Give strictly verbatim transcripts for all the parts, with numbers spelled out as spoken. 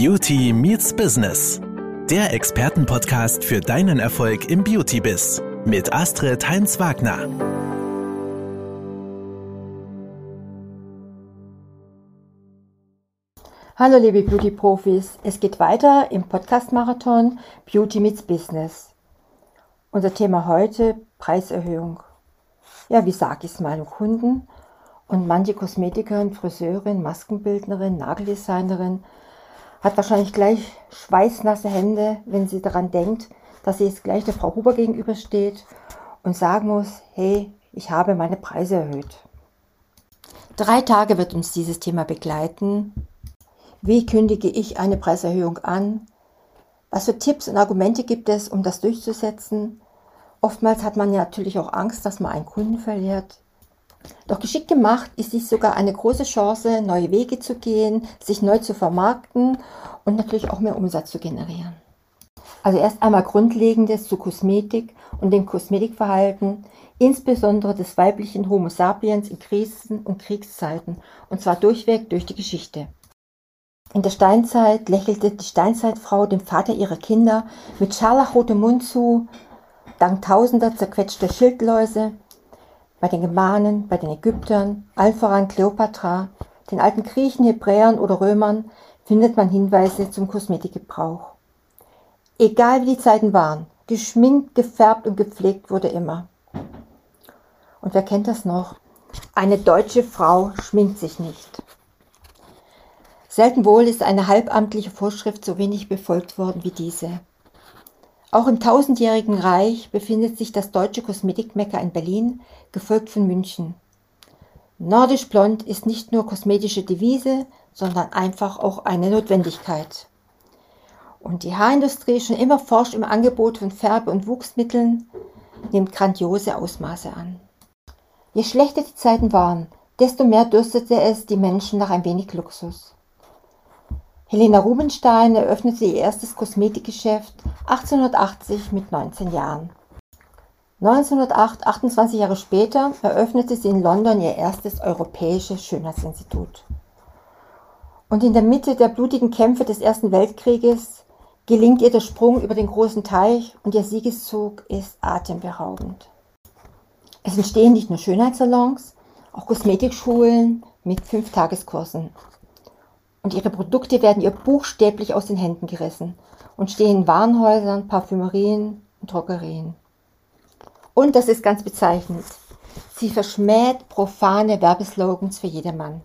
Beauty meets Business. Der Expertenpodcast für deinen Erfolg im Beauty-Biz mit Astrid Heinz Wagner. Hallo liebe Beauty-Profis, es geht weiter im Podcast-Marathon Beauty meets Business. Unser Thema heute: Preiserhöhung. Ja, wie sage ich es meinem Kunden? Und manche Kosmetikerin, Friseurin, Maskenbildnerin, Nageldesignerin hat wahrscheinlich gleich schweißnasse Hände, wenn sie daran denkt, dass sie jetzt gleich der Frau Huber gegenübersteht und sagen muss: Hey, ich habe meine Preise erhöht. Drei Tage wird uns dieses Thema begleiten. Wie kündige ich eine Preiserhöhung an? Was für Tipps und Argumente gibt es, um das durchzusetzen? Oftmals hat man ja natürlich auch Angst, dass man einen Kunden verliert. Doch geschickt gemacht ist dies sogar eine große Chance, neue Wege zu gehen, sich neu zu vermarkten und natürlich auch mehr Umsatz zu generieren. Also erst einmal Grundlegendes zu Kosmetik und dem Kosmetikverhalten, insbesondere des weiblichen Homo sapiens in Krisen- und Kriegszeiten, und zwar durchweg durch die Geschichte. In der Steinzeit lächelte die Steinzeitfrau dem Vater ihrer Kinder mit scharlachrotem Mund zu, dank tausender zerquetschter Schildläuse. Bei den Germanen, bei den Ägyptern, allen voran Kleopatra, den alten Griechen, Hebräern oder Römern findet man Hinweise zum Kosmetikgebrauch. Egal wie die Zeiten waren, geschminkt, gefärbt und gepflegt wurde immer. Und wer kennt das noch? Eine deutsche Frau schminkt sich nicht. Selten wohl ist eine halbamtliche Vorschrift so wenig befolgt worden wie diese. Auch im tausendjährigen Reich befindet sich das deutsche Kosmetikmekka in Berlin, gefolgt von München. Nordisch blond ist nicht nur kosmetische Devise, sondern einfach auch eine Notwendigkeit. Und die Haarindustrie, schon immer forscht im Angebot von Färbe- und Wuchsmitteln, nimmt grandiose Ausmaße an. Je schlechter die Zeiten waren, desto mehr dürstete es die Menschen nach ein wenig Luxus. Helena Rubinstein eröffnete ihr erstes Kosmetikgeschäft achtzehnhundertachtzig mit neunzehn Jahren. neunzehnhundertacht, achtundzwanzig Jahre später, eröffnete sie in London ihr erstes europäisches Schönheitsinstitut. Und in der Mitte der blutigen Kämpfe des Ersten Weltkrieges gelingt ihr der Sprung über den großen Teich und ihr Siegeszug ist atemberaubend. Es entstehen nicht nur Schönheitssalons, auch Kosmetikschulen mit fünf Tageskursen. Und ihre Produkte werden ihr buchstäblich aus den Händen gerissen und stehen in Warenhäusern, Parfümerien und Drogerien. Und das ist ganz bezeichnend: Sie verschmäht profane Werbeslogans für jedermann.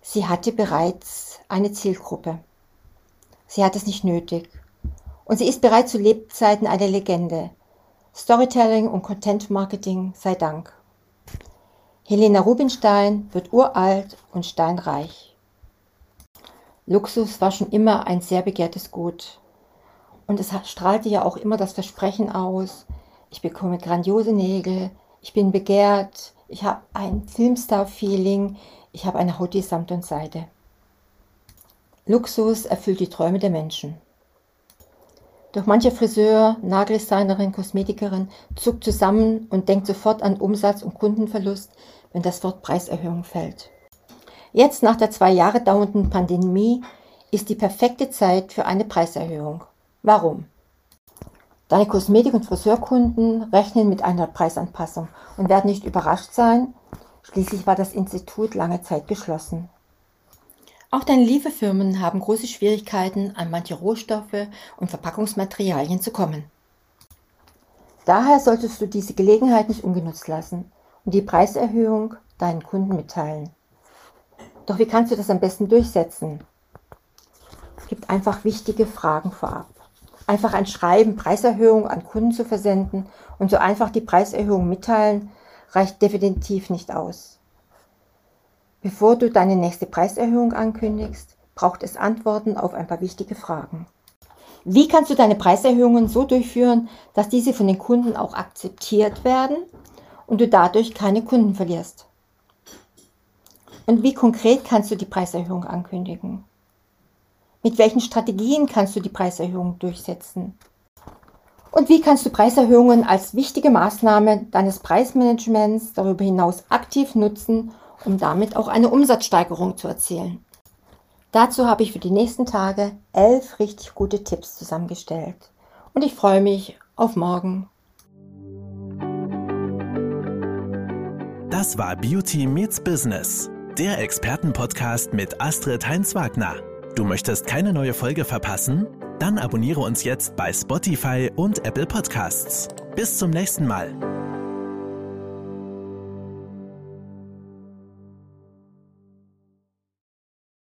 Sie hatte bereits eine Zielgruppe. Sie hat es nicht nötig. Und sie ist bereits zu Lebzeiten eine Legende. Storytelling und Content Marketing sei Dank. Helena Rubinstein wird uralt und steinreich. Luxus war schon immer ein sehr begehrtes Gut. Und es strahlte ja auch immer das Versprechen aus: Ich bekomme grandiose Nägel, ich bin begehrt, ich habe ein Filmstar-Feeling, ich habe eine Haut wie Samt und Seide. Luxus erfüllt die Träume der Menschen. Doch mancher Friseur, Nageldesignerin, Kosmetikerin zuckt zusammen und denkt sofort an Umsatz- und Kundenverlust, wenn das Wort Preiserhöhung fällt. Jetzt, nach der zwei Jahre dauernden Pandemie, ist die perfekte Zeit für eine Preiserhöhung. Warum? Deine Kosmetik- und Friseurkunden rechnen mit einer Preisanpassung und werden nicht überrascht sein. Schließlich war das Institut lange Zeit geschlossen. Auch deine Lieferfirmen haben große Schwierigkeiten, an manche Rohstoffe und Verpackungsmaterialien zu kommen. Daher solltest du diese Gelegenheit nicht ungenutzt lassen und die Preiserhöhung deinen Kunden mitteilen. Doch wie kannst du das am besten durchsetzen? Gib einfach wichtige Fragen vorab. Einfach ein Schreiben, Preiserhöhung an Kunden zu versenden und so einfach die Preiserhöhung mitteilen, reicht definitiv nicht aus. Bevor du deine nächste Preiserhöhung ankündigst, braucht es Antworten auf ein paar wichtige Fragen. Wie kannst du deine Preiserhöhungen so durchführen, dass diese von den Kunden auch akzeptiert werden und du dadurch keine Kunden verlierst? Und wie konkret kannst du die Preiserhöhung ankündigen? Mit welchen Strategien kannst du die Preiserhöhung durchsetzen? Und wie kannst du Preiserhöhungen als wichtige Maßnahme deines Preismanagements darüber hinaus aktiv nutzen, um damit auch eine Umsatzsteigerung zu erzielen? Dazu habe ich für die nächsten Tage elf richtig gute Tipps zusammengestellt. Und ich freue mich auf morgen. Das war Beauty meets Business, der Expertenpodcast mit Astrid Heinz Wagner. Du möchtest keine neue Folge verpassen? Dann abonniere uns jetzt bei Spotify und Apple Podcasts. Bis zum nächsten Mal.